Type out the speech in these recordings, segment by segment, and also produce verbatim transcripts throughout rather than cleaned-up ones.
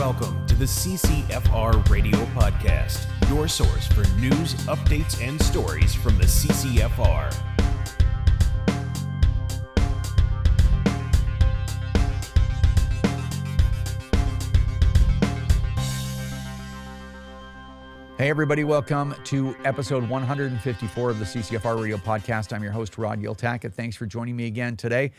welcome to the C C F R Radio Podcast, your source for news, updates, and stories from the C C F R. Hey, everybody, welcome to episode one fifty-four of the C C F R Radio Podcast. I'm your host, Rod Giltaca. Thanks for joining me again today.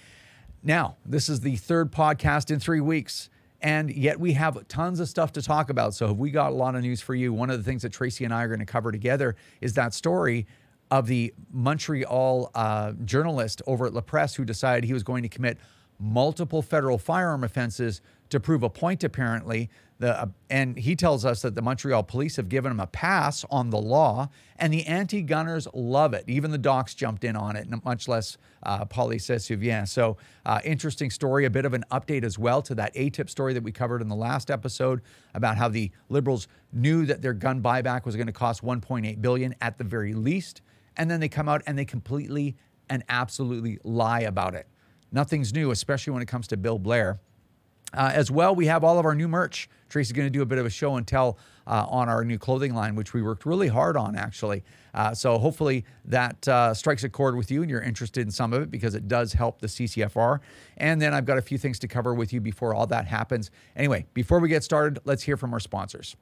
Now, this is the third podcast in three weeks, and yet we have tons of stuff to talk about. So have we got a lot of news for you? One of the things that Tracy and I are going to cover together is that story of the Montreal uh, journalist over at La Presse who decided he was going to commit multiple federal firearm offenses to prove a point, apparently. The, uh, and he tells us that the Montreal police have given him a pass on the law, and the anti-gunners love it. Even the docs jumped in on it, much less uh, Paulie Sousuvier. So uh, interesting story, a bit of an update as well to that A T I P story that we covered in the last episode about how the Liberals knew that their gun buyback was going to cost one point eight billion dollars at the very least, and then they come out and they completely and absolutely lie about it. Nothing's new, especially when it comes to Bill Blair. Uh, as well, we have all of our new merch. Tracy's going to do a bit of a show and tell uh, on our new clothing line, which we worked really hard on, actually. Uh, so hopefully that uh, strikes a chord with you and you're interested in some of it because it does help the C C F R. And then I've got a few things to cover with you before all that happens. Anyway, before we get started, let's hear from our sponsors.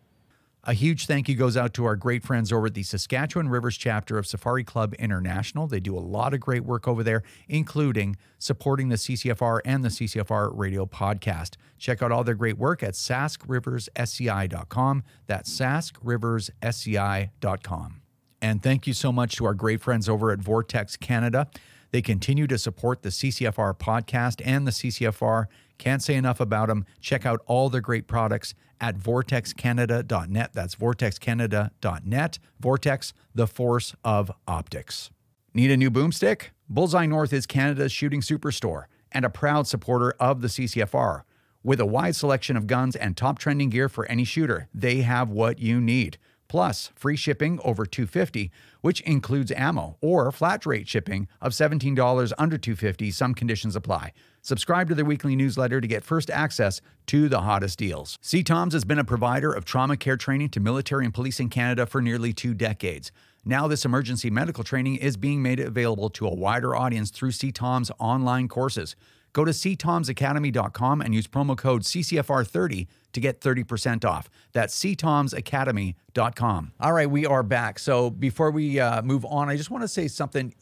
A huge thank you goes out to our great friends over at the Saskatchewan Rivers Chapter of Safari Club International. They do a lot of great work over there, including supporting the C C F R and the C C F R Radio Podcast. Check out all their great work at sask rivers s c i dot com. That's sask rivers s c i dot com. And thank you so much to our great friends over at Vortex Canada. They continue to support the C C F R podcast and the C C F R. Can't say enough about them. Check out all their great products at vortex canada dot net. That's vortex canada dot net. Vortex, the force of optics. Need a new boomstick? Bullseye North is Canada's shooting superstore and a proud supporter of the C C F R. With a wide selection of guns and top trending gear for any shooter, they have what you need. Plus, free shipping over two hundred fifty dollars, which includes ammo, or flat rate shipping of seventeen dollars under two hundred fifty dollars. Some conditions apply. Subscribe to their weekly newsletter to get first access to the hottest deals. C TOMS has been a provider of trauma care training to military and police in Canada for nearly two decades. Now this emergency medical training is being made available to a wider audience through C TOMS online courses. Go to c toms academy dot com and use promo code C C F R thirty to get thirty percent off. That's c toms academy dot com. All right, we are back. So before we uh, move on, I just want to say something.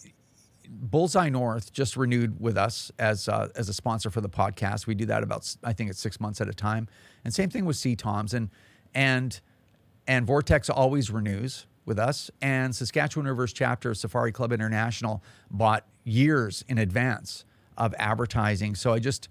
Bullseye North just renewed with us as uh, as a sponsor for the podcast. We do that about, I think it's six months at a time. And same thing with C TOMS. And, and, and Vortex always renews with us. And Saskatchewan Rivers Chapter of Safari Club International bought years in advance of advertising. So I just,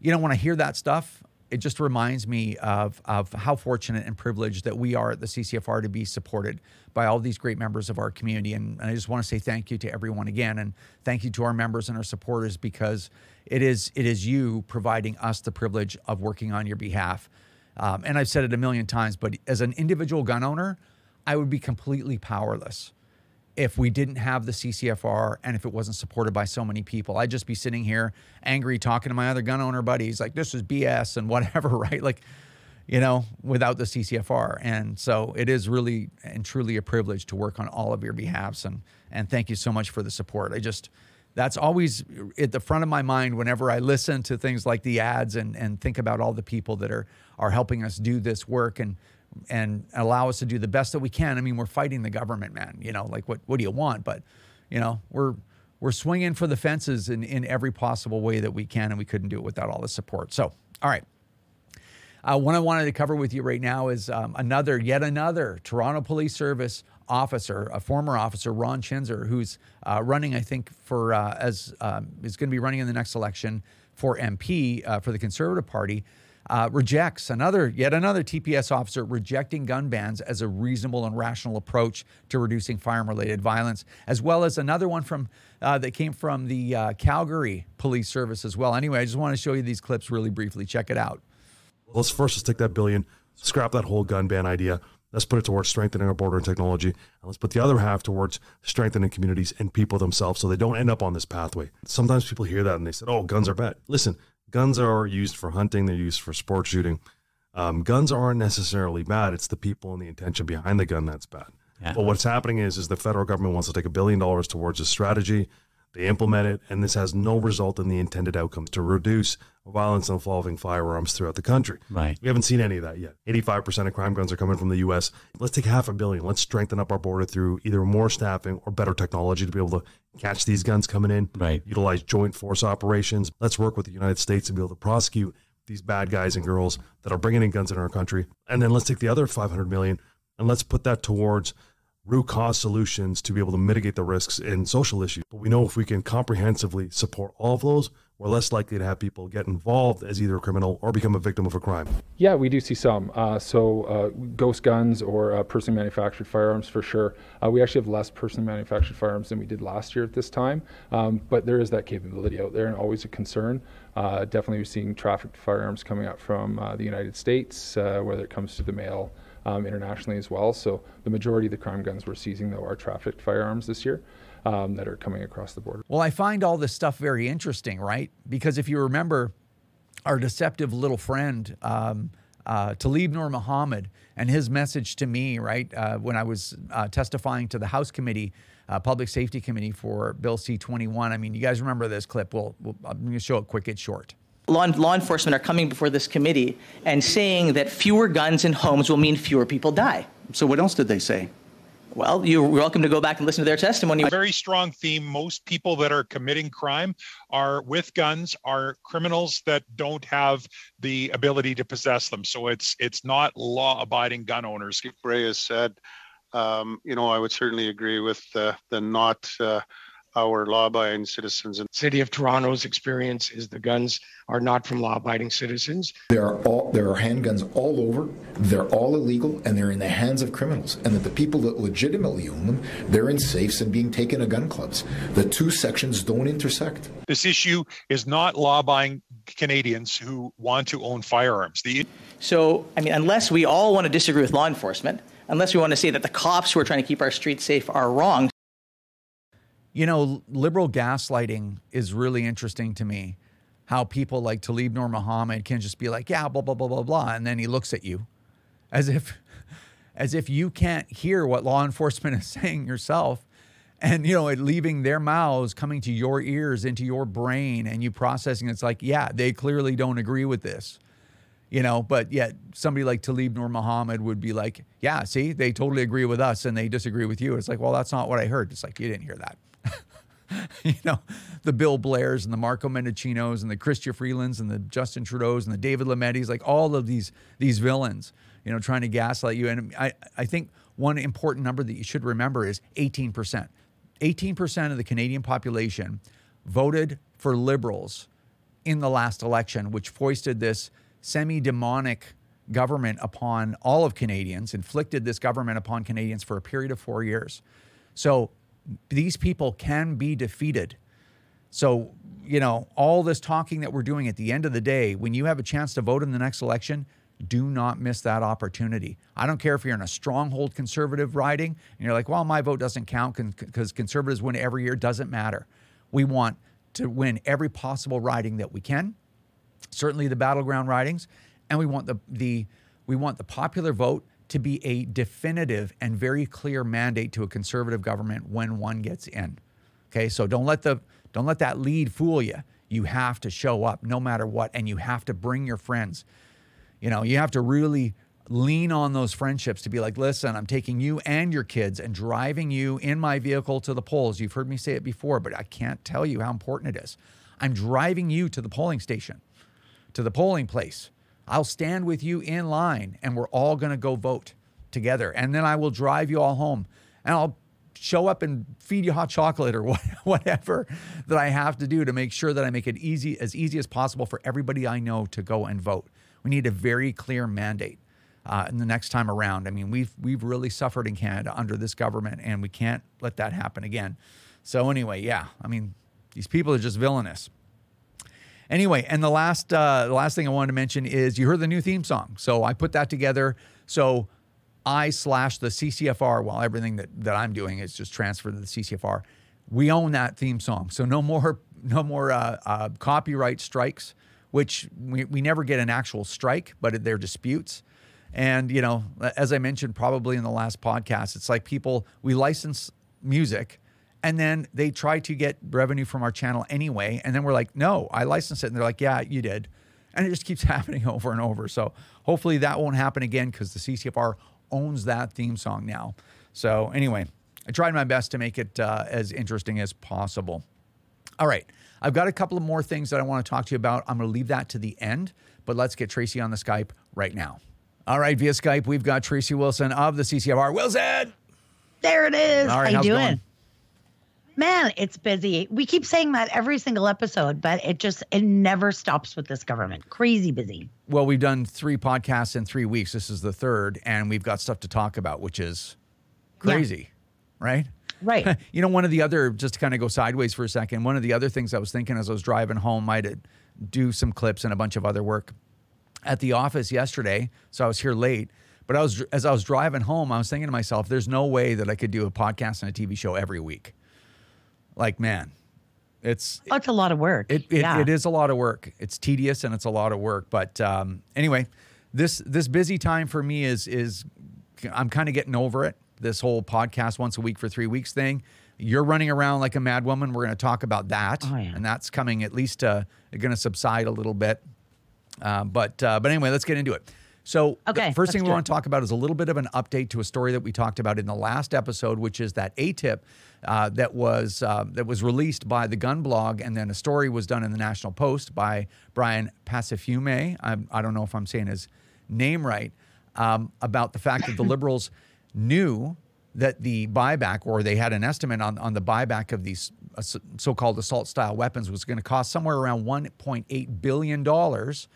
you know, when I hear that stuff, it just reminds me of, of how fortunate and privileged that we are at the C C F R to be supported by all these great members of our community. And, and I just want to say thank you to everyone again, and thank you to our members and our supporters, because it is it is you providing us the privilege of working on your behalf. Um, and I've said it a million times, but as an individual gun owner, I would be completely powerless if we didn't have the C C F R and if it wasn't supported by so many people. I'd just be sitting here angry, talking to my other gun owner buddies, like, this is B S and whatever, right? Like, you know, without the C C F R. And so it is really and truly a privilege to work on all of your behalfs. And and thank you so much for the support. I just, that's always at the front of my mind whenever I listen to things like the ads and, and think about all the people that are are helping us do this work and and allow us to do the best that we can. I mean, we're fighting the government, man, you know, like what, what do you want? But, you know, we're, we're swinging for the fences in, in every possible way that we can, and we couldn't do it without all the support. So, all right. Uh, what I wanted to cover with you right now is um, another, yet another Toronto Police Service officer, a former officer, Ron Chinzer, who's uh, running, I think for, uh, as, um, is going to be running in the next election for M P uh, for the Conservative Party. Uh, rejects another, yet another T P S officer rejecting gun bans as a reasonable and rational approach to reducing firearm-related violence, as well as another one from uh, that came from the uh, Calgary Police Service as well. Anyway, I just want to show you these clips really briefly. Check it out. Let's first just take that billion, scrap that whole gun ban idea. Let's put it towards strengthening our border and technology. And let's put the other half towards strengthening communities and people themselves so they don't end up on this pathway. Sometimes people hear that and they said, oh, guns are bad. Listen, guns are used for hunting. They're used for sport shooting. Um, guns aren't necessarily bad. It's the people and the intention behind the gun that's bad. Yeah. But what's happening is, is the federal government wants to take a billion dollars towards this strategy. They implement it, and this has no result in the intended outcomes to reduce violence involving firearms throughout the country. Right. We haven't seen any of that yet. eighty-five percent of crime guns are coming from the U S. Let's take half a billion. Let's strengthen up our border through either more staffing or better technology to be able to catch these guns coming in, right. Utilize joint force operations. Let's work with the United States to be able to prosecute these bad guys and girls that are bringing in guns in our country. And then let's take the other five hundred million dollars and let's put that towards root cause solutions to be able to mitigate the risks and social issues. But we know if we can comprehensively support all of those, we're less likely to have people get involved as either a criminal or become a victim of a crime. Yeah, we do see some. Uh, so uh, ghost guns or uh, personally manufactured firearms for sure. Uh, we actually have less personally manufactured firearms than we did last year at this time. Um, but there is that capability out there and always a concern. Uh, definitely we're seeing trafficked firearms coming up from uh, the United States, uh, whether it comes to the mail, Um, internationally as well. So the majority of the crime guns we're seizing, though, are trafficked firearms this year um, that are coming across the border. Well, I find all this stuff very interesting, right? Because if you remember our deceptive little friend, um, uh, Taleeb Noormohamed, and his message to me, right, uh, when I was uh, testifying to the House Committee, uh, Public Safety Committee for Bill C twenty-one. I mean, you guys remember this clip. Well, we'll I'm going to show it quick. It's short. Law, law enforcement are coming before this committee and saying that fewer guns in homes will mean fewer people die. So what else did they say? Well, you're welcome to go back and listen to their testimony. A very strong theme. Most people that are committing crime are with guns, are criminals that don't have the ability to possess them. So it's it's not law-abiding gun owners. Keith Bray has said, um, you know, I would certainly agree with the, the not... Uh, our law-abiding citizens. The City of Toronto's experience is the guns are not from law-abiding citizens. There are all, there are handguns all over. They're all illegal, and they're in the hands of criminals. And that the people that legitimately own them, they're in safes and being taken to gun clubs. The two sections don't intersect. This issue is not law-abiding Canadians who want to own firearms. The- so, I mean, unless we all want to disagree with law enforcement, unless we want to say that the cops who are trying to keep our streets safe are wrong. You know, liberal gaslighting is really interesting to me, how people like Taleeb Noormohamed can just be like, yeah, blah, blah, blah, blah, blah. And then he looks at you as if as if you can't hear what law enforcement is saying yourself. And, you know, it leaving their mouths, coming to your ears, into your brain, and you processing. It's like, yeah, they clearly don't agree with this, you know, but yet somebody like Taleeb Noormohamed would be like, yeah, see, they totally agree with us and they disagree with you. It's like, well, that's not what I heard. It's like, you didn't hear that. You know, the Bill Blairs and the Marco Mendicinos and the Chrystia Freelands and the Justin Trudeaus and the David Lamettis, like all of these these villains, you know, trying to gaslight you. And I, I think one important number that you should remember is eighteen percent. eighteen percent of the Canadian population voted for Liberals in the last election, which foisted this semi-demonic government upon all of Canadians, inflicted this government upon Canadians for a period of four years. So these people can be defeated. So, you know, all this talking that we're doing at the end of the day, when you have a chance to vote in the next election, do not miss that opportunity. I don't care if you're in a stronghold conservative riding and you're like, well, my vote doesn't count because conservatives win every year. Doesn't matter. We want to win every possible riding that we can, certainly the battleground ridings. And we want the, the, we want the popular vote to be a definitive and very clear mandate to a conservative government when one gets in. Okay, so don't let the don't let that lead fool you. You have to show up no matter what, and you have to bring your friends. You know, you have to really lean on those friendships to be like, listen, I'm taking you and your kids and driving you in my vehicle to the polls. You've heard me say it before, but I can't tell you how important it is. I'm driving you to the polling station, to the polling place. I'll stand with you in line and we're all going to go vote together. And then I will drive you all home and I'll show up and feed you hot chocolate or whatever that I have to do to make sure that I make it easy, as easy as possible for everybody I know to go and vote. We need a very clear mandate uh, in the next time around. I mean, we've, we've really suffered in Canada under this government and we can't let that happen again. So anyway, yeah, I mean, these people are just villainous. Anyway, and the last uh, the last thing I wanted to mention is you heard the new theme song. So I put that together. So I slash the C C F R, well, everything that, that I'm doing is just transferred to the C C F R. We own that theme song. So no more no more uh, uh, copyright strikes which we, we never get an actual strike, but they're disputes. And, you know, as I mentioned probably in the last podcast, it's like people, we license music and then they try to get revenue from our channel anyway. And then we're like, no, I licensed it. And they're like, yeah, you did. And it just keeps happening over and over. So hopefully that won't happen again because the C C F R owns that theme song now. So anyway, I tried my best to make it uh, as interesting as possible. All right. I've got a couple of more things that I want to talk to you about. I'm going to leave that to the end, but let's get Tracy on the Skype right now. All right, via Skype, we've got Tracy Wilson of the C C F R. Wilson! There it is. All right, how's it going? Man, it's busy. We keep saying that every single episode, but it just, it never stops with this government. Crazy busy. Well, we've done three podcasts in three weeks. This is the third, and we've got stuff to talk about, which is crazy, yeah. Right? Right. You know, one of the other, just to kind of go sideways for a second, one of the other things I was thinking as I was driving home, I did do some clips and a bunch of other work at the office yesterday, so I was here late. But I was, as I was driving home, I was thinking to myself, there's no way that I could do a podcast and a T V show every week. Like, man, it's... Oh, it's a lot of work. It, it, yeah. it is a lot of work. It's tedious and it's a lot of work. But um, anyway, this this busy time for me is is... I'm kind of getting over it, this whole podcast once a week for three weeks thing. You're running around like a mad woman. We're going to talk about that. Oh, yeah. And that's coming at least uh, going to subside a little bit. Uh, but uh, but anyway, let's get into it. So okay, the first thing we want to talk about is a little bit of an update to a story that we talked about in the last episode, which is that A T I P uh, that was uh, that was released by the Gun Blog, and then a story was done in the National Post by Brian Pasifume. I, I don't know if I'm saying his name right, um, about the fact that the Liberals knew that the buyback, or they had an estimate on, on the buyback of these uh, so-called assault-style weapons, was going to cost somewhere around one point eight billion dollars.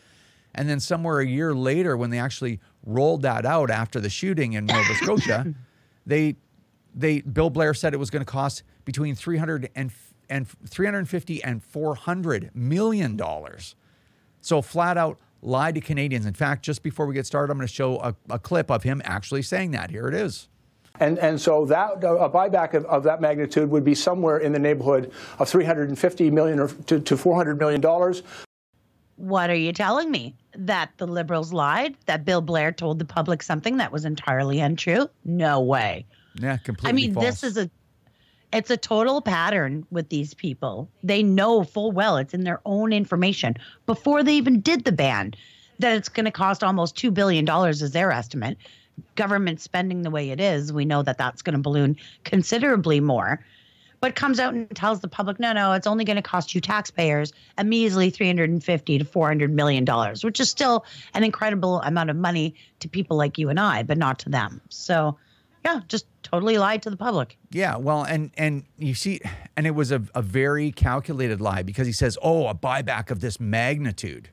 And then somewhere a year later, when they actually rolled that out after the shooting in Nova Scotia, they, they Bill Blair said it was going to cost between three hundred and three hundred fifty and four hundred million dollars. So flat out lied to Canadians. In fact, just before we get started, I'm going to show a, a clip of him actually saying that. Here it is. And and so that a buyback of, of that magnitude would be somewhere in the neighborhood of three hundred fifty million dollars or to, to four hundred million dollars. What are you telling me? That the Liberals lied? That Bill Blair told the public something that was entirely untrue? No way. Yeah, completely I mean, false. This is a, it's a total pattern with these people. They know full well, it's in their own information, before they even did the ban, that it's going to cost almost two billion dollars is their estimate. Government spending the way it is, we know that that's going to balloon considerably more. But comes out and tells the public, no, no, it's only going to cost you taxpayers a measly three hundred fifty to four hundred million dollars, which is still an incredible amount of money to people like you and I, but not to them. So, yeah, just totally lied to the public. Yeah, well, and and you see, and it was a, a very calculated lie, because he says, oh, a buyback of this magnitude,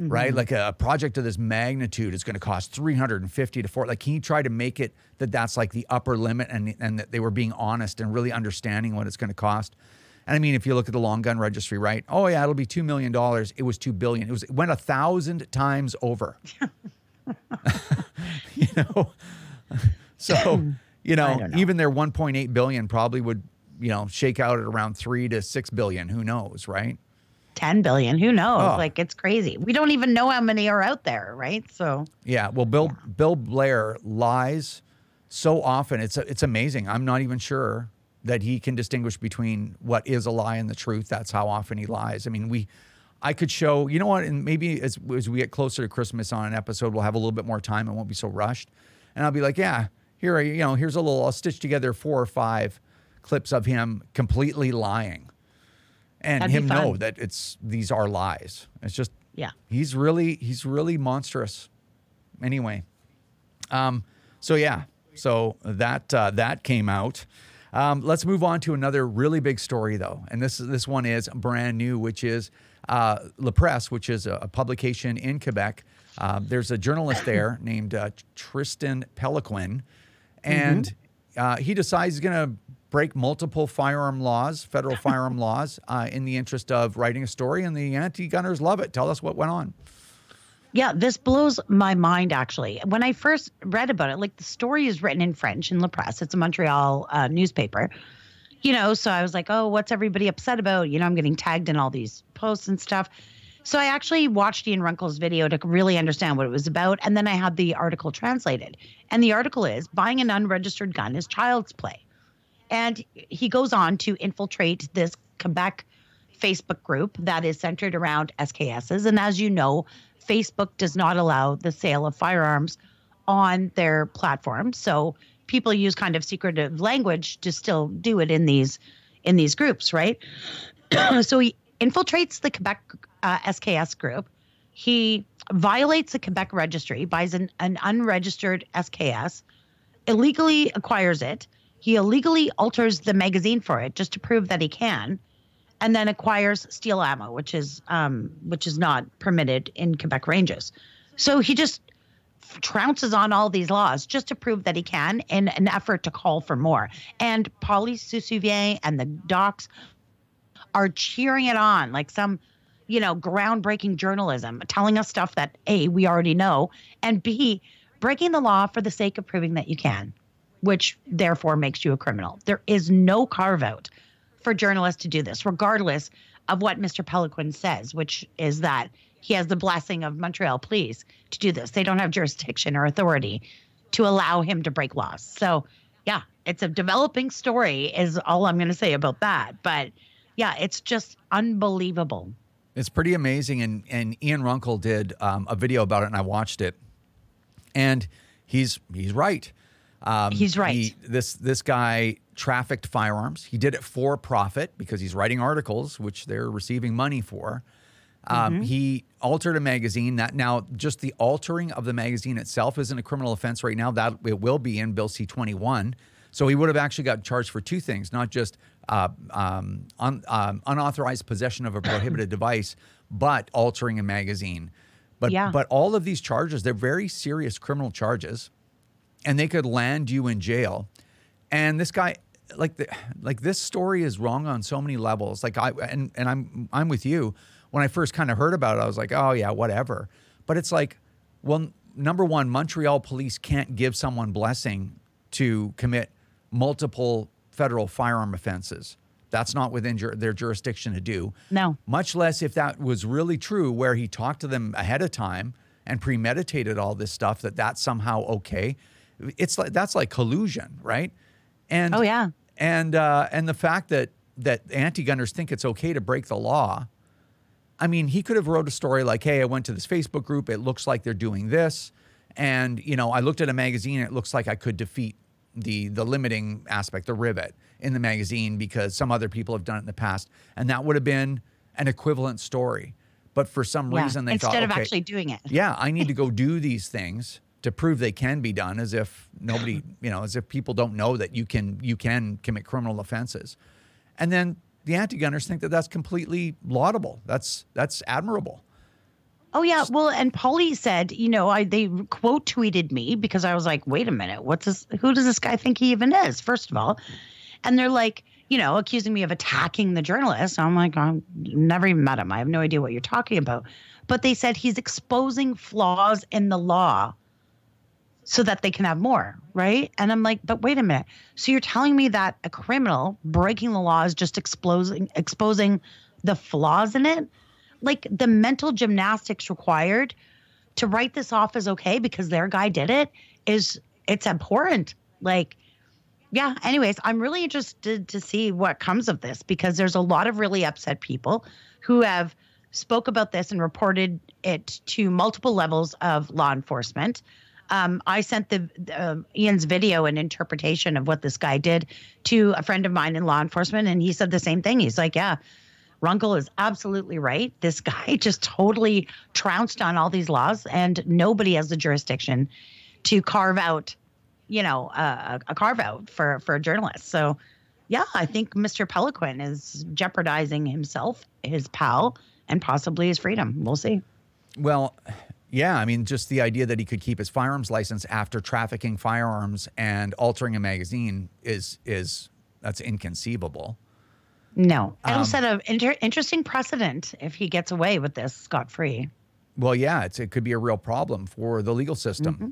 mm-hmm. right? Like a project of this magnitude is going to cost three hundred fifty to four hundred. Like, he tried to make it that that's like the upper limit, and, and that they were being honest and really understanding what it's going to cost. And I mean, if you look at the long gun registry, right? Oh yeah, it'll be two million dollars. It was two billion dollars. It was, it went a thousand times over, you know? So, you know, know, even their one point eight billion probably would, you know, shake out at around three to six billion. Who knows? Right. ten billion, who knows? Oh. Like, it's crazy. We don't even know how many are out there, right? So yeah, well, Bill yeah. Bill Blair lies so often. It's it's amazing. I'm not even sure that he can distinguish between what is a lie and the truth. That's how often he lies. I mean, we, I could show, you know what, and maybe as, as we get closer to Christmas on an episode, we'll have a little bit more time. It won't be so rushed. And I'll be like, yeah, here, you know, here's a little, I'll stitch together four or five clips of him completely lying. And That'd him know that it's these are lies. It's just yeah. He's really he's really monstrous. Anyway, um, so yeah, so that uh, that came out. Um, let's move on to another really big story though, and this this one is brand new, which is uh, La Presse, which is a, a publication in Quebec. Uh, there's a journalist there named uh, Tristan Peliquin, and mm-hmm. uh, he decides he's gonna break multiple firearm laws, federal firearm laws, uh, in the interest of writing a story, and the anti-gunners love it. Tell us what went on. Yeah, this blows my mind, actually. When I first read about it, like, the story is written in French in La Presse. It's a Montreal uh, newspaper, you know, so I was like, oh, what's everybody upset about? You know, I'm getting tagged in all these posts and stuff. So I actually watched Ian Runkle's video to really understand what it was about. And then I had the article translated. And the article is, buying an unregistered gun is child's play. And he goes on to infiltrate this Quebec Facebook group that is centered around S K Ss. And as you know, Facebook does not allow the sale of firearms on their platform. So people use kind of secretive language to still do it in these in these groups, right? So he infiltrates the Quebec uh, S K S group. He violates the Quebec registry, buys an, an unregistered S K S, illegally acquires it. He illegally alters the magazine for it just to prove that he can, and then acquires steel ammo, which is um, which is not permitted in Quebec ranges. So he just trounces on all these laws just to prove that he can in an effort to call for more. And Paulie Sousuvier and the docs are cheering it on like some, you know, groundbreaking journalism, telling us stuff that, A, we already know, and B, breaking the law for the sake of proving that you can, which therefore makes you a criminal. There is no carve out for journalists to do this, regardless of what Mister Peliquin says, which is that he has the blessing of Montreal police to do this. They don't have jurisdiction or authority to allow him to break laws. So, yeah, it's a developing story is all I'm going to say about that. But, yeah, it's just unbelievable. It's pretty amazing. And and Ian Runkle did um, a video about it, and I watched it. And he's he's right. Um, he's right. He, this this guy trafficked firearms. He did it for profit because he's writing articles, which they're receiving money for. Um, mm-hmm. He altered a magazine that now just the altering of the magazine itself isn't a criminal offense right now. That it will be in Bill C twenty-one. So he would have actually got charged for two things, not just uh, um, un, um, unauthorized possession of a prohibited device, but altering a magazine. But yeah. but all of these charges, they're very serious criminal charges, and they could land you in jail. And this guy, like the, like this story is wrong on so many levels. Like I and, and I'm I'm with you. When I first kind of heard about it, I was like, oh, yeah, whatever. But it's like, well, number one, Montreal police can't give someone blessing to commit multiple federal firearm offenses. That's not within jur- their jurisdiction to do. No. Much less if that was really true, where he talked to them ahead of time and premeditated all this stuff, that that's somehow okay. It's like that's like collusion, right? And oh, yeah. And, uh, and the fact that, that anti-gunners think it's okay to break the law. I mean, he could have wrote a story like, hey, I went to this Facebook group. It looks like they're doing this. And, you know, I looked at a magazine. It looks like I could defeat the the limiting aspect, the rivet in the magazine, because some other people have done it in the past. And that would have been an equivalent story. But for some yeah. reason, they Instead thought, Instead of okay, actually doing it. Yeah, I need to go do these things to prove they can be done, as if nobody, you know, as if people don't know that you can you can commit criminal offenses. And then the anti-gunners think that that's completely laudable. That's that's admirable. Oh, yeah. Well, and Paulie said, you know, I they quote tweeted me because I was like, wait a minute, what's this? Who does this guy think he even is, first of all? And they're like, you know, accusing me of attacking the journalist. I'm like, I've never even met him. I have no idea what you're talking about. But they said he's exposing flaws in the law so that they can have more, right? And I'm like, but wait a minute. So you're telling me that a criminal breaking the law is just exposing exposing the flaws in it? Like the mental gymnastics required to write this off as okay because their guy did it is, it's abhorrent. Like, yeah, anyways, I'm really interested to see what comes of this because there's a lot of really upset people who have spoke about this and reported it to multiple levels of law enforcement. Um, I sent the uh, Ian's video and interpretation of what this guy did to a friend of mine in law enforcement, and he said the same thing. He's like, yeah, Runkle is absolutely right. This guy just totally trounced on all these laws, and nobody has the jurisdiction to carve out, you know, uh, a carve out for, for a journalist. So, yeah, I think Mister Peliquin is jeopardizing himself, his pal, and possibly his freedom. We'll see. Well... Yeah, I mean, just the idea that he could keep his firearms license after trafficking firearms and altering a magazine is, is that's inconceivable. No. It'll um, set an inter- interesting precedent if he gets away with this scot-free. Well, yeah, it's, it could be a real problem for the legal system. Mm-hmm.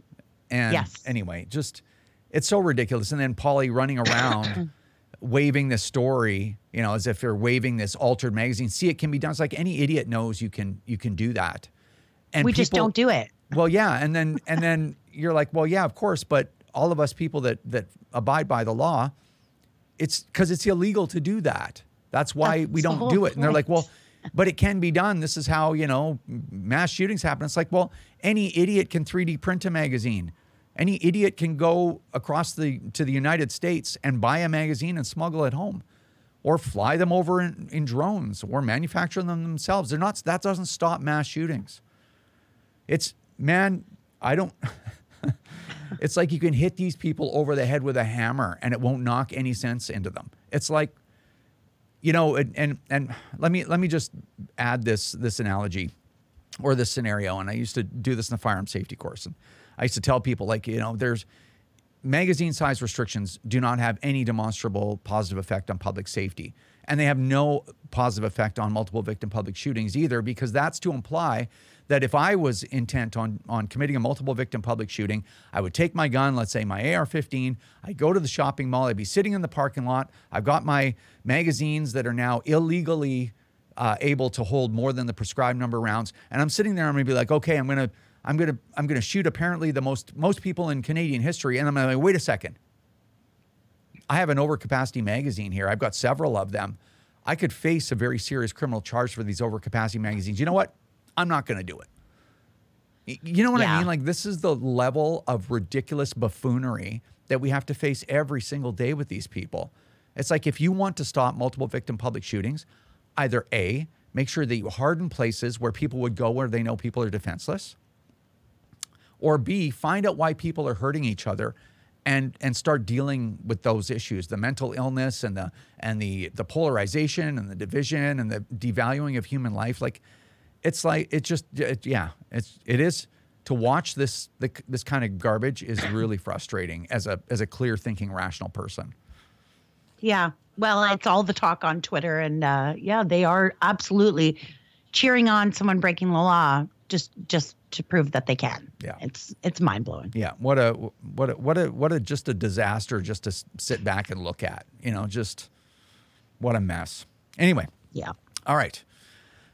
And yes. Anyway, just, it's so ridiculous. And then Paulie running around waving this story, you know, as if you're waving this altered magazine. See, it can be done. It's like any idiot knows you can you can do that. And we people, just don't do it. Well, yeah. And then and then you're like, well, yeah, of course. But all of us people that that abide by the law, it's because it's illegal to do that. That's why That's we don't do it. Point. And they're like, well, but it can be done. This is how, you know, mass shootings happen. It's like, well, any idiot can three D print a magazine. Any idiot can go across the to the United States and buy a magazine and smuggle it home, or fly them over in, in drones, or manufacture them themselves. They're not. That doesn't stop mass shootings. It's man, I don't. It's like you can hit these people over the head with a hammer and it won't knock any sense into them. It's like, you know, and and, and let me let me just add this this analogy, or this scenario. And I used to do this in the firearm safety course. And I used to tell people, like, you know, there's magazine size restrictions do not have any demonstrable positive effect on public safety. And they have no positive effect on multiple victim public shootings either, because that's to imply that if I was intent on, on committing a multiple victim public shooting, I would take my gun, let's say my A R fifteen, I'd go to the shopping mall, I'd be sitting in the parking lot, I've got my magazines that are now illegally uh, able to hold more than the prescribed number of rounds. And I'm sitting there, I'm gonna be like, okay, I'm gonna I'm gonna I'm gonna shoot apparently the most most people in Canadian history, and I'm gonna wait a second. I have an overcapacity magazine here. I've got several of them. I could face a very serious criminal charge for these overcapacity magazines. You know what? I'm not gonna do it. You know what yeah. I mean? Like, this is the level of ridiculous buffoonery that we have to face every single day with these people. It's like, if you want to stop multiple victim public shootings, either A, make sure that you harden places where people would go where they know people are defenseless, or B, find out why people are hurting each other and and start dealing with those issues, the mental illness and the and the the polarization and the division and the devaluing of human life. Like, it's like, it just, it, yeah, it's, it is, to watch this the, this kind of garbage is really frustrating as a as a clear thinking, rational person. Yeah, well, it's all the talk on Twitter, and uh, yeah, they are absolutely cheering on someone breaking the law just just to prove that they can. Yeah. It's it's mind-blowing. Yeah. What a what a, what a what a just a disaster just to sit back and look at. You know, just what a mess. Anyway. Yeah. All right.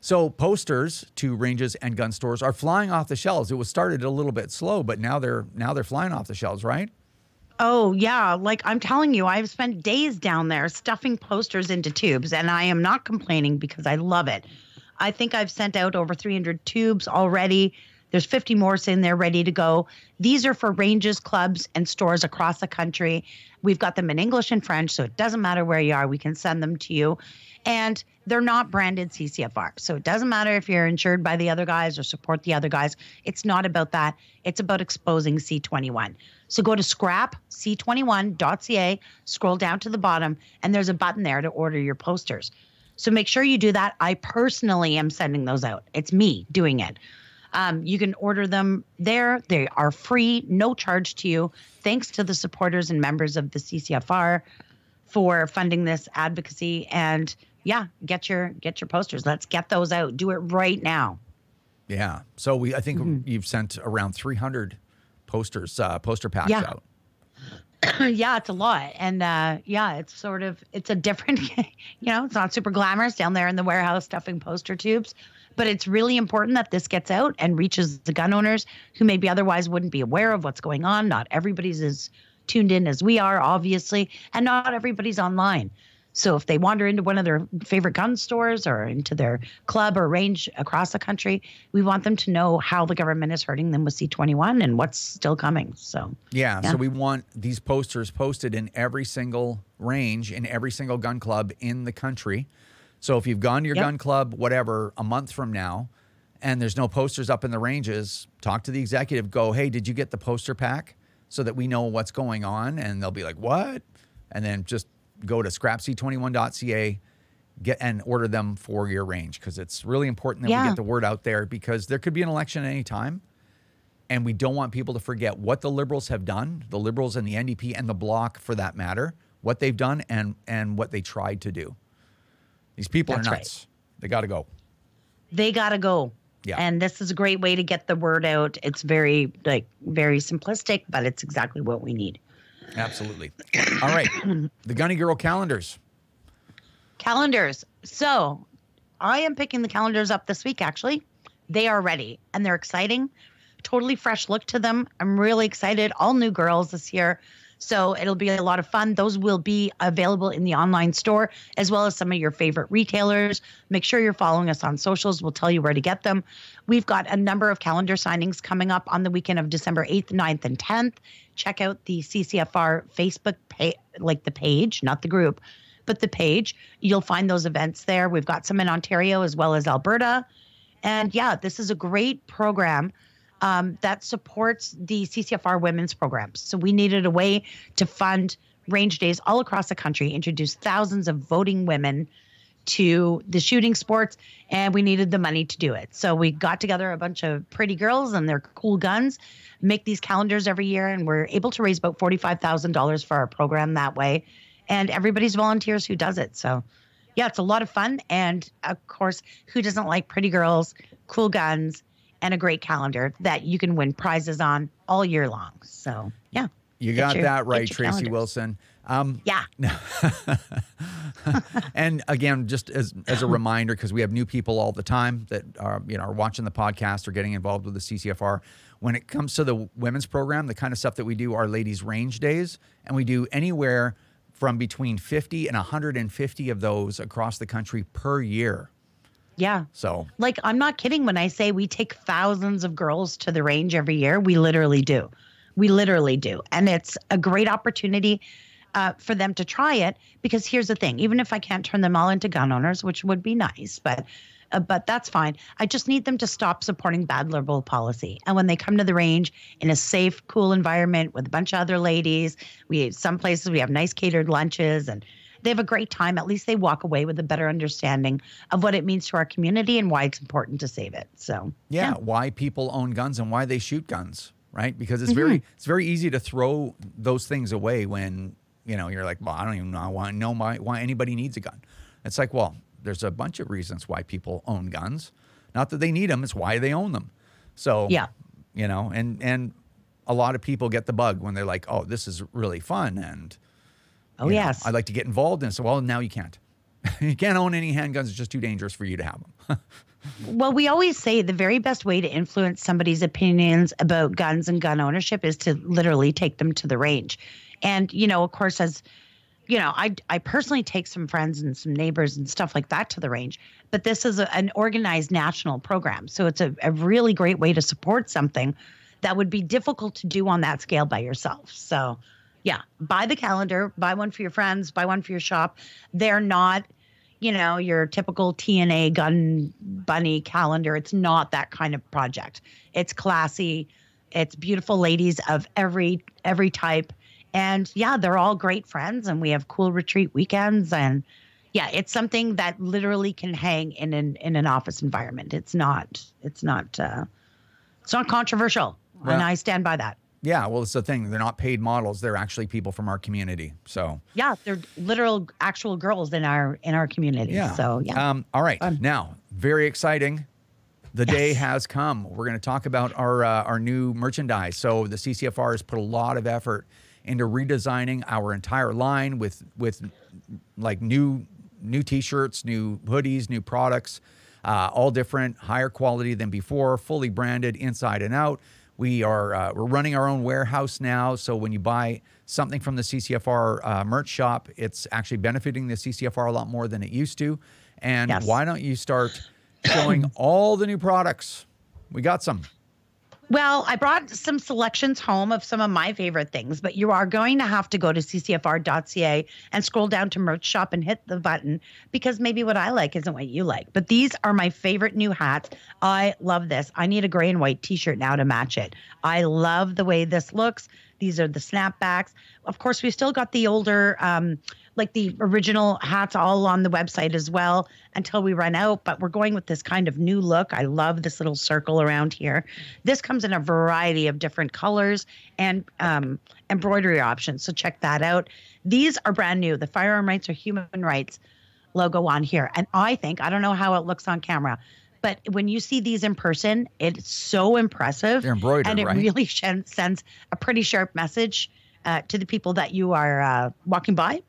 So posters to ranges and gun stores are flying off the shelves. It was started a little bit slow, but now they're now they're flying off the shelves, right? Oh, yeah. Like, I'm telling you, I've spent days down there stuffing posters into tubes, and I am not complaining because I love it. I think I've sent out over three hundred tubes already. There's fifty more in there ready to go. These are for ranges, clubs, and stores across the country. We've got them in English and French, so it doesn't matter where you are. We can send them to you. And they're not branded C C F R, so it doesn't matter if you're insured by the other guys or support the other guys. It's not about that. It's about exposing C twenty-one. So go to scrap C twenty-one dot C A, scroll down to the bottom, and there's a button there to order your posters. So make sure you do that. I personally am sending those out. It's me doing it. Um, you can order them there. They are free, no charge to you. Thanks to the supporters and members of the C C F R for funding this advocacy. And yeah, get your get your posters. Let's get those out. Do it right now. Yeah. So we, I think mm-hmm. you've sent around three hundred posters, uh, poster packs yeah. out. Yeah, it's a lot. And uh, yeah, it's sort of, it's a different, you know, it's not super glamorous down there in the warehouse stuffing poster tubes. But it's really important that this gets out and reaches the gun owners who maybe otherwise wouldn't be aware of what's going on. Not everybody's as tuned in as we are, obviously, and not everybody's online. So if they wander into one of their favorite gun stores or into their club or range across the country, we want them to know how the government is hurting them with C twenty-one and what's still coming. So yeah, yeah. So we want these posters posted in every single range, in every single gun club in the country. So if you've gone to your yep. gun club, whatever, a month from now, and there's no posters up in the ranges, talk to the executive, go, hey, did you get the poster pack? So that we know what's going on. And they'll be like, what? And then just go to scrap C twenty-one dot C A, get and order them for your range, because it's really important that yeah. we get the word out there, because there could be an election at any time. And we don't want people to forget what the Liberals have done, the Liberals and the N D P and the Bloc, for that matter, what they've done and and what they tried to do. These people That's are nuts. Right. They got to go. They got to go. Yeah. And this is a great way to get the word out. It's very, like, very simplistic, but it's exactly what we need. Absolutely. All right. The Gunny Girl calendars. Calendars. So I am picking the calendars up this week, actually. They are ready, and they're exciting. Totally fresh look to them. I'm really excited. All new girls this year. So it'll be a lot of fun. Those will be available in the online store, as well as some of your favorite retailers. Make sure you're following us on socials. We'll tell you where to get them. We've got a number of calendar signings coming up on the weekend of December eighth, ninth, and tenth. Check out the C C F R Facebook page, like the page, not the group, but the page. You'll find those events there. We've got some in Ontario as well as Alberta. And yeah, this is a great program. Um, that supports the C C F R women's programs. So we needed a way to fund range days all across the country, introduce thousands of voting women to the shooting sports, and we needed the money to do it. So we got together a bunch of pretty girls and their cool guns, make these calendars every year, and we're able to raise about forty-five thousand dollars for our program that way. And everybody's volunteers who does it. So yeah, it's a lot of fun. And of course, who doesn't like pretty girls, cool guns, and a great calendar that you can win prizes on all year long. So, yeah. You got your, that right, Tracy calendars. Wilson. Um, yeah. And again, just as as a reminder, because we have new people all the time that are, you know, are watching the podcast or getting involved with the C C F R. When it comes to the women's program, the kind of stuff that we do are ladies' range days, and we do anywhere from between fifty and one hundred fifty of those across the country per year. Yeah. So, like, I'm not kidding when I say we take thousands of girls to the range every year. We literally do. We literally do. And it's a great opportunity uh, for them to try it, because here's the thing. Even if I can't turn them all into gun owners, which would be nice, but uh, but that's fine. I just need them to stop supporting bad liberal policy. And when they come to the range in a safe, cool environment with a bunch of other ladies, we some places we have nice catered lunches, and they have a great time. At least they walk away with a better understanding of what it means to our community and why it's important to save it. So yeah, yeah. Why people own guns and why they shoot guns, right? Because it's mm-hmm. very it's very easy to throw those things away when, you know, you're like, well, I don't even know why, know my, why anybody needs a gun. It's like, well, there's a bunch of reasons why people own guns. Not that they need them, it's why they own them. So, yeah. you know, and, and a lot of people get the bug when they're like, oh, this is really fun, and oh, you yes. know, I'd like to get involved in it. So, well, now you can't. You can't own any handguns. It's just too dangerous for you to have them. Well, we always say the very best way to influence somebody's opinions about guns and gun ownership is to literally take them to the range. And, you know, of course, as you know, I, I personally take some friends and some neighbors and stuff like that to the range. But this is a, an organized national program. So it's a, a really great way to support something that would be difficult to do on that scale by yourself. So yeah, buy the calendar, buy one for your friends, buy one for your shop. They're not, you know, your typical T N A gun bunny calendar. It's not that kind of project. It's classy. It's beautiful ladies of every every type. And yeah, they're all great friends, and we have cool retreat weekends. And yeah, it's something that literally can hang in an in an office environment. It's not it's not uh, it's not controversial, yeah. And I stand by that. Yeah, well, it's the thing. They're not paid models. They're actually people from our community. So yeah, they're literal, actual girls in our in our community. Yeah. So yeah. Um, all right. Um, now, very exciting. The yes. day has come. We're going to talk about our uh, our new merchandise. So the C C F R has put a lot of effort into redesigning our entire line with with like new new T-shirts, new hoodies, new products, uh, all different, higher quality than before, fully branded inside and out. We are uh, we're running our own warehouse now, so when you buy something from the C C F R uh, merch shop, it's actually benefiting the C C F R a lot more than it used to. And yes. why don't you start showing all the new products? We got some. Well, I brought some selections home of some of my favorite things, but you are going to have to go to C C F R dot C A and scroll down to merch shop and hit the button, because maybe what I like isn't what you like. But these are my favorite new hats. I love this. I need a gray and white T-shirt now to match it. I love the way this looks. These are the snapbacks. Of course, we've still got the older, um, like the original hats all on the website as well until we run out. But we're going with this kind of new look. I love this little circle around here. This comes in a variety of different colors and um, embroidery options. So check that out. These are brand new. The Firearm Rights or Human Rights logo on here. And I think, I don't know how it looks on camera, but when you see these in person, it's so impressive. They're embroidered, and it right? really sh- sends a pretty sharp message uh, to the people that you are uh, walking by.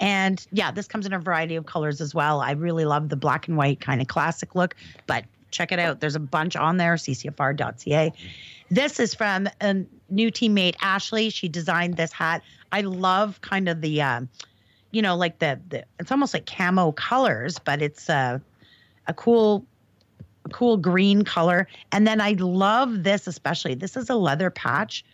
And yeah, this comes in a variety of colors as well. I really love the black and white kind of classic look, but check it out. There's a bunch on there, C C F R dot C A. This is from a new teammate, Ashley. She designed this hat. I love kind of the, um, you know, like the, the, it's almost like camo colors, but it's a, a cool, a cool green color. And then I love this, especially. This is a leather patch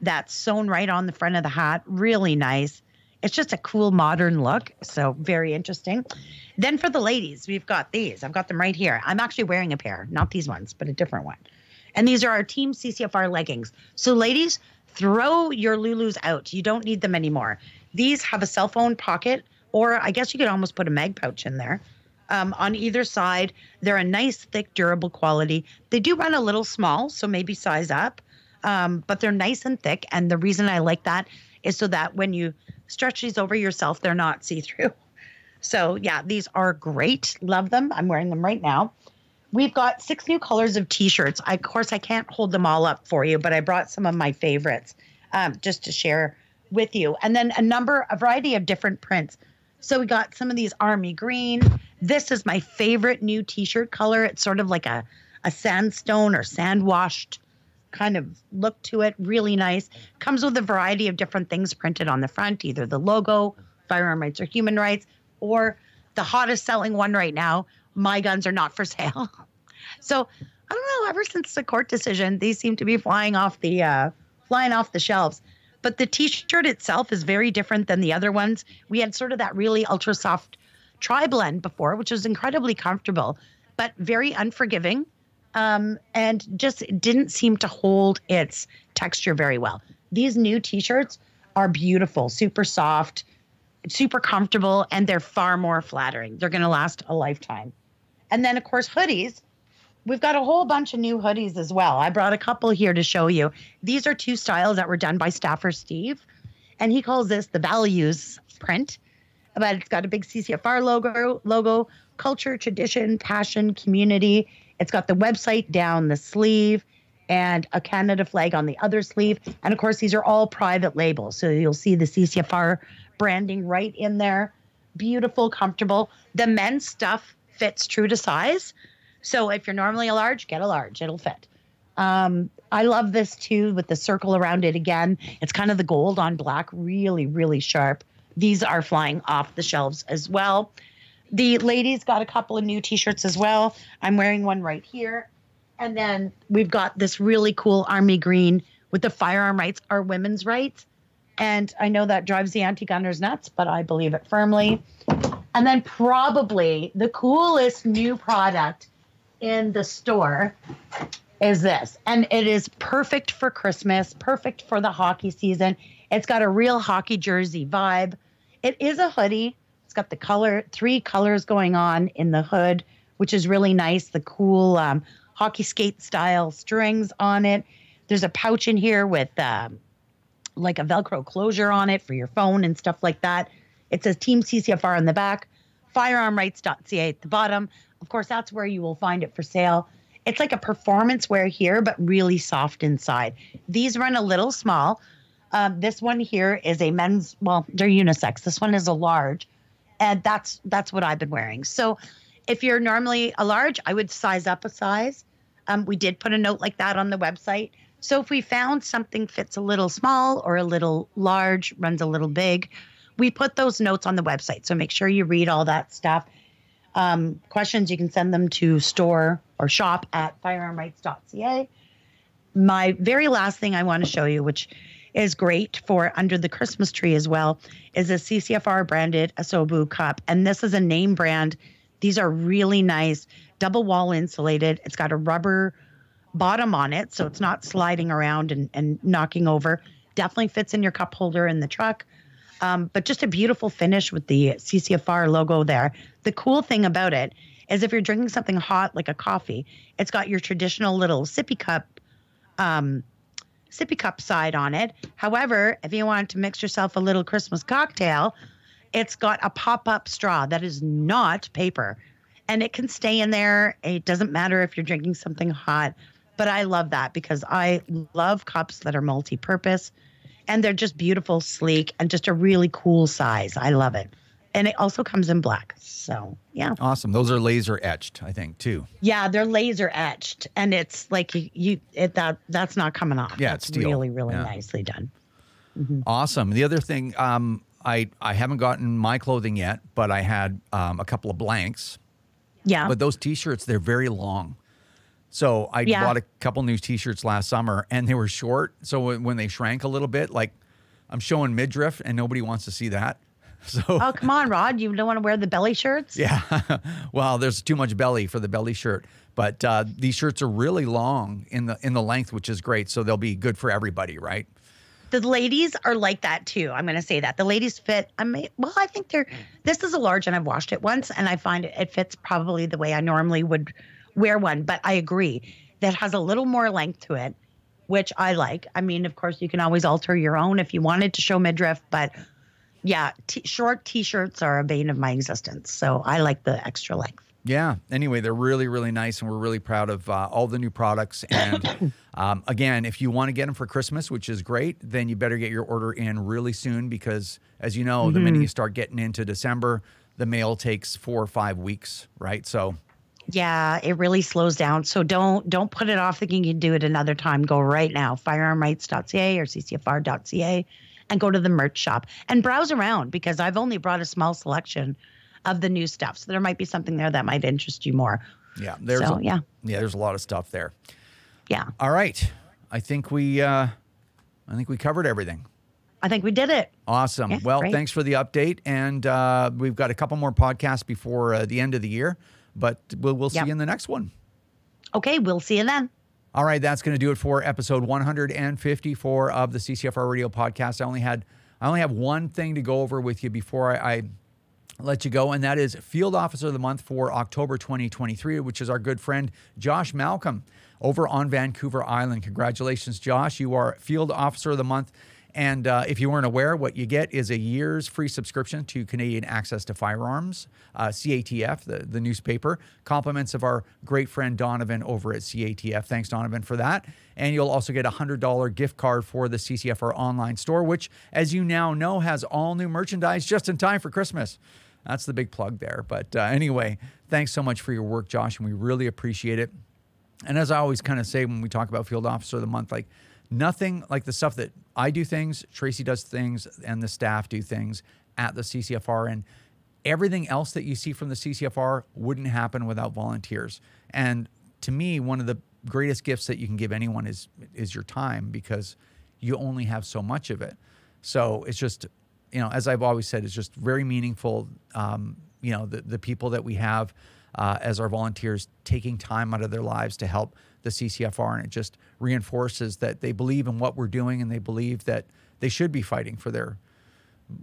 that's sewn right on the front of the hat. Really nice. It's just a cool modern look, so very interesting. Then for the ladies, we've got these. I've got them right here. I'm actually wearing a pair, not these ones, but a different one. And these are our Team C C F R leggings. So ladies, throw your Lulus out. You don't need them anymore. These have a cell phone pocket, or I guess you could almost put a mag pouch in there. Um, on either side, they're a nice, thick, durable quality. They do run a little small, so maybe size up, um, but they're nice and thick. And the reason I like that is so that when you stretch these over yourself, they're not see-through. So yeah, these are great. Love them. I'm wearing them right now. We've got six new colors of t-shirts. I, of course, I can't hold them all up for you, but I brought some of my favorites um, just to share with you. And then a number, a variety of different prints. So we got some of these army green. This is my favorite new t-shirt color. It's sort of like a, a sandstone or sand-washed kind of look to it. Really nice. Comes with a variety of different things printed on the front, either the logo, Firearm Rights or Human Rights, or the hottest selling one right now, My Guns Are Not For Sale. So I don't know, ever since the court decision, these seem to be flying off the uh, flying off the shelves. But the t-shirt itself is very different than the other ones. We had sort of that really ultra soft tri-blend before, which was incredibly comfortable, but very unforgiving. Um, and just didn't seem to hold its texture very well. These new t-shirts are beautiful, super soft, super comfortable, and they're far more flattering. They're going to last a lifetime. And then, of course, hoodies. We've got a whole bunch of new hoodies as well. I brought a couple here to show you. These are two styles that were done by staffer Steve, and he calls this the Values print. But it's got a big C C F R logo, logo, culture, tradition, passion, community. It's got the website down the sleeve and a Canada flag on the other sleeve. And of course, these are all private labels. So you'll see the C C F R branding right in there. Beautiful, comfortable. The men's stuff fits true to size. So if you're normally a large, get a large. It'll fit. Um, I love this too with the circle around it again. It's kind of the gold on black, really, really sharp. These are flying off the shelves as well. The ladies got a couple of new t-shirts as well. I'm wearing one right here. And then we've got this really cool army green with the Firearm Rights Are Women's Rights. And I know that drives the anti-gunners nuts, but I believe it firmly. And then probably the coolest new product in the store is this. And it is perfect for Christmas, perfect for the hockey season. It's got a real hockey jersey vibe. It is a hoodie. It's got the color, three colors going on in the hood, which is really nice. The cool um, hockey skate style strings on it. There's a pouch in here with um, like a Velcro closure on it for your phone and stuff like that. It says Team C C F R on the back, firearm rights dot C A at the bottom. Of course, that's where you will find it for sale. It's like a performance wear here, but really soft inside. These run a little small. Um, this one here is a men's, well, they're unisex. This one is a large. And that's that's what I've been wearing. So if you're normally a large, I would size up a size. Um, we did put a note like that on the website. So if we found something fits a little small or a little large, runs a little big, we put those notes on the website. So make sure you read all that stuff. Um, questions, you can send them to store or shop at firearm rights dot C A. My very last thing I want to show you, which is great for under the Christmas tree as well, is a C C F R branded Asobu cup. And this is a name brand. These are really nice, double wall insulated. It's got a rubber bottom on it, so it's not sliding around and, and knocking over. Definitely fits in your cup holder in the truck. Um, but just a beautiful finish with the C C F R logo there. The cool thing about it is if you're drinking something hot like a coffee, it's got your traditional little sippy cup um sippy cup side on it. However, if you wanted to mix yourself a little Christmas cocktail, it's got a pop-up straw that is not paper. And it can stay in there. It doesn't matter if you're drinking something hot. But I love that because I love cups that are multi-purpose. And they're just beautiful, sleek, and just a really cool size. I love it. And it also comes in black. So, yeah. Awesome. Those are laser etched, I think, too. Yeah, they're laser etched. And it's like you it, that that's not coming off. Yeah, it's steel. really, really yeah. nicely done. Mm-hmm. Awesome. The other thing, um, I, I haven't gotten my clothing yet, but I had um, a couple of blanks. Yeah. But those T-shirts, they're very long. So I yeah. bought a couple new T-shirts last summer, and they were short. So when they shrank a little bit, like I'm showing midriff, and nobody wants to see that. So, oh, come on, Rod. You don't want to wear the belly shirts? Yeah. Well, there's too much belly for the belly shirt. But uh, these shirts are really long in the in the length, which is great. So they'll be good for everybody, right? The ladies are like that, too. I'm going to say that. The ladies fit. I mean, well, I think they're – this is a large, and I've washed it once, and I find it, it fits probably the way I normally would wear one. But I agree. That has a little more length to it, which I like. I mean, of course, you can always alter your own if you wanted to show midriff, but – yeah, t- short T-shirts are a bane of my existence, so I like the extra length. Yeah. Anyway, they're really, really nice, and we're really proud of uh, all the new products. And um, again, if you want to get them for Christmas, which is great, then you better get your order in really soon because, as you know, mm-hmm. the minute you start getting into December, the mail takes four or five weeks, right? So yeah, it really slows down. So don't don't put it off thinking you can do it another time. Go right now, firearm rights dot c a or c c f r dot c a. and go to the merch shop and browse around because I've only brought a small selection of the new stuff. So there might be something there that might interest you more. Yeah. There's so, a, yeah. yeah, there's a lot of stuff there. Yeah. All right. I think we uh, I think we covered everything. I think we did it. Awesome. Yeah, well, great. Thanks for the update. And uh, we've got a couple more podcasts before uh, the end of the year, but we'll, we'll see yep. you in the next one. Okay. We'll see you then. All right, that's going to do it for episode one fifty-four of the C C F R Radio Podcast. I only had, I only have one thing to go over with you before I, I let you go, and that is Field Officer of the Month for October twenty twenty-three, which is our good friend Josh Malcolm over on Vancouver Island. Congratulations, Josh. You are Field Officer of the Month. And uh, if you weren't aware, what you get is a year's free subscription to Canadian Access to Firearms, uh, C A T F, the, the newspaper. Compliments of our great friend Donovan over at C A T F. Thanks, Donovan, for that. And you'll also get a one hundred dollars gift card for the C C F R online store, which, as you now know, has all new merchandise just in time for Christmas. That's the big plug there. But uh, anyway, thanks so much for your work, Josh, and we really appreciate it. And as I always kind of say when we talk about Field Officer of the Month, like, nothing like the stuff that I do things, Tracy does things, and the staff do things at the C C F R. And everything else that you see from the C C F R wouldn't happen without volunteers. And to me, one of the greatest gifts that you can give anyone is is your time because you only have so much of it. So it's just, you know, as I've always said, it's just very meaningful, um, you know, the, the people that we have uh, as our volunteers taking time out of their lives to help the C C F R, and it just reinforces that they believe in what we're doing and they believe that they should be fighting for their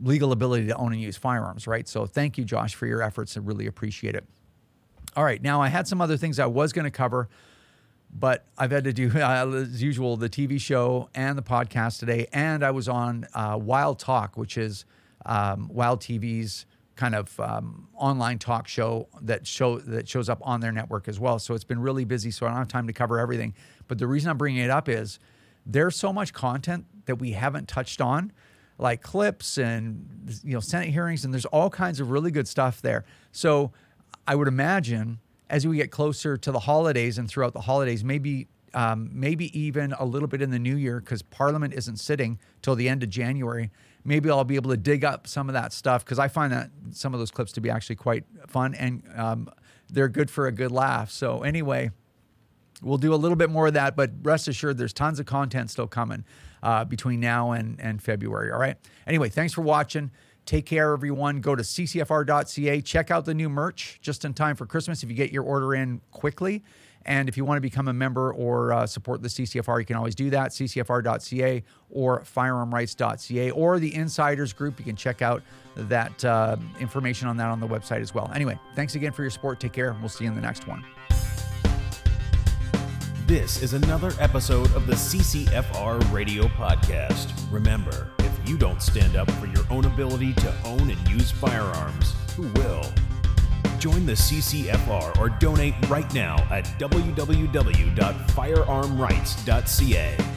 legal ability to own and use firearms, right? So thank you, Josh, for your efforts. I really appreciate it. All right. Now, I had some other things I was going to cover, but I've had to do, uh, as usual, the T V show and the podcast today, and I was on uh, Wild Talk, which is um, Wild T V's kind of um, online talk show that show that shows up on their network as well. So it's been really busy, so I don't have time to cover everything. But the reason I'm bringing it up is there's so much content that we haven't touched on, like clips and, you know, Senate hearings, and there's all kinds of really good stuff there. So I would imagine as we get closer to the holidays and throughout the holidays, maybe um, maybe even a little bit in the new year, because Parliament isn't sitting till the end of January, maybe I'll be able to dig up some of that stuff because I find that some of those clips to be actually quite fun, and um, they're good for a good laugh. So anyway, we'll do a little bit more of that, but rest assured there's tons of content still coming uh, between now and, and February, all right? Anyway, thanks for watching. Take care, everyone. Go to c c f r dot c a. Check out the new merch just in time for Christmas if you get your order in quickly. And if you want to become a member or uh, support the C C F R, you can always do that, c c f r dot c a or firearm rights dot c a or the Insiders Group. You can check out that uh, information on that on the website as well. Anyway, thanks again for your support. Take care. We'll see you in the next one. This is another episode of the C C F R Radio Podcast. Remember, if you don't stand up for your own ability to own and use firearms, who will? Join the C C F R or donate right now at w w w dot firearm rights dot c a.